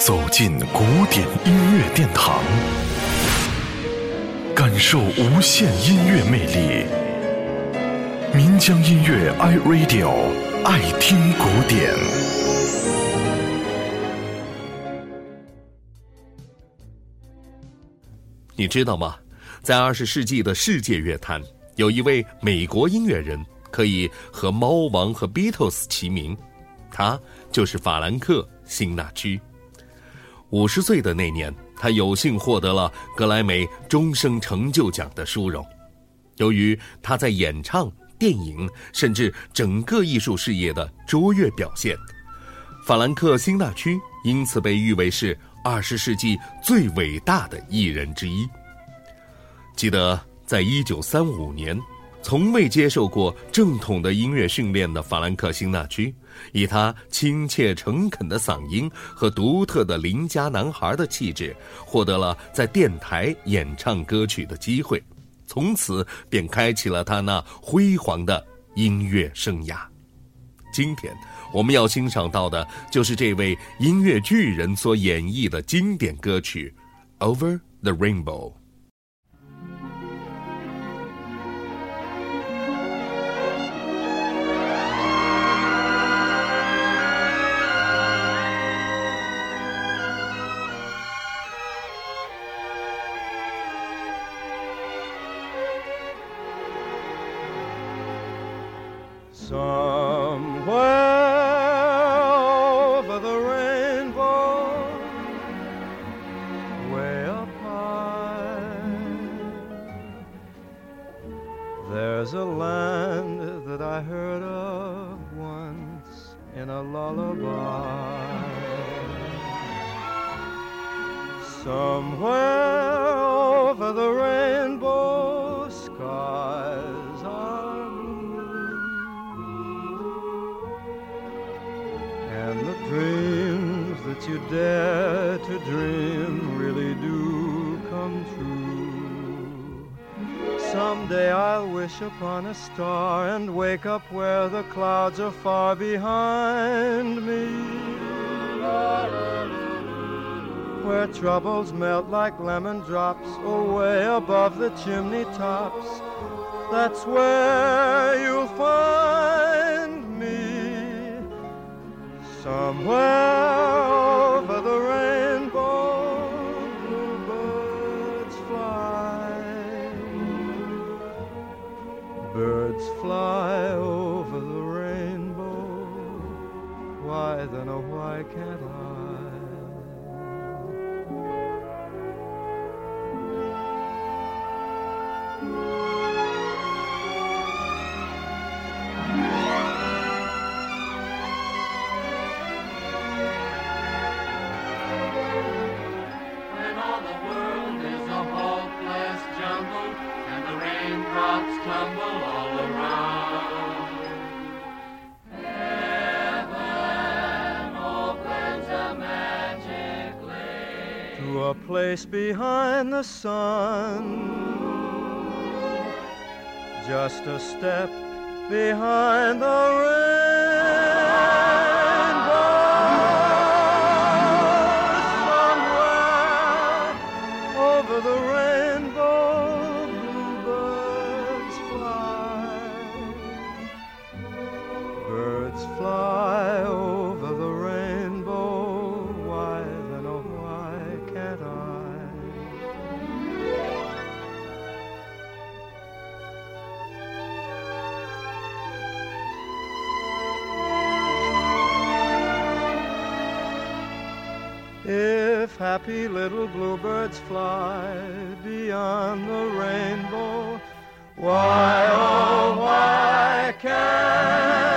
走进古典音乐殿堂，感受无限音乐魅力。民江音乐 iRadio 爱听古典。你知道吗？在20世纪的世界乐坛，有一位美国音乐人可以和猫王和 Beatles 齐名，他就是法兰克·辛纳屈。50岁的那年，他有幸获得了格莱美终生成就奖的殊荣。由于他在演唱、电影甚至整个艺术事业的卓越表现，法兰克·辛纳屈因此被誉为是20世纪最伟大的艺人之一。记得在1935年，从未接受过正统的音乐训练的法兰克·辛纳屈，以他亲切诚恳的嗓音和独特的邻家男孩的气质，获得了在电台演唱歌曲的机会，从此便开启了他那辉煌的音乐生涯。今天我们要欣赏到的就是这位音乐巨人所演绎的经典歌曲《Over the Rainbow》。Somewhere over the rainbow, way up high, there's a land that I heard of once in a lullaby. Somewhere over the rainbow, skies are and the dreams that you dare to dream really do come true. Someday I'll wish upon a star and wake up where the clouds are far behind me, where troubles melt like lemon drops away above the chimney tops. That's where you'll find me. Somewhere over the rainbow, bluebirds fly. Birds fly over the rainbow. Why then, oh why can't I? To a place behind the sun, just a step behind the rainbow. Somewhere over the rainbow, bluebirds fly. Birds fly over the rainbow. Why then, oh why can't I? If happy little bluebirds fly beyond the rainbow, why, oh why can't I?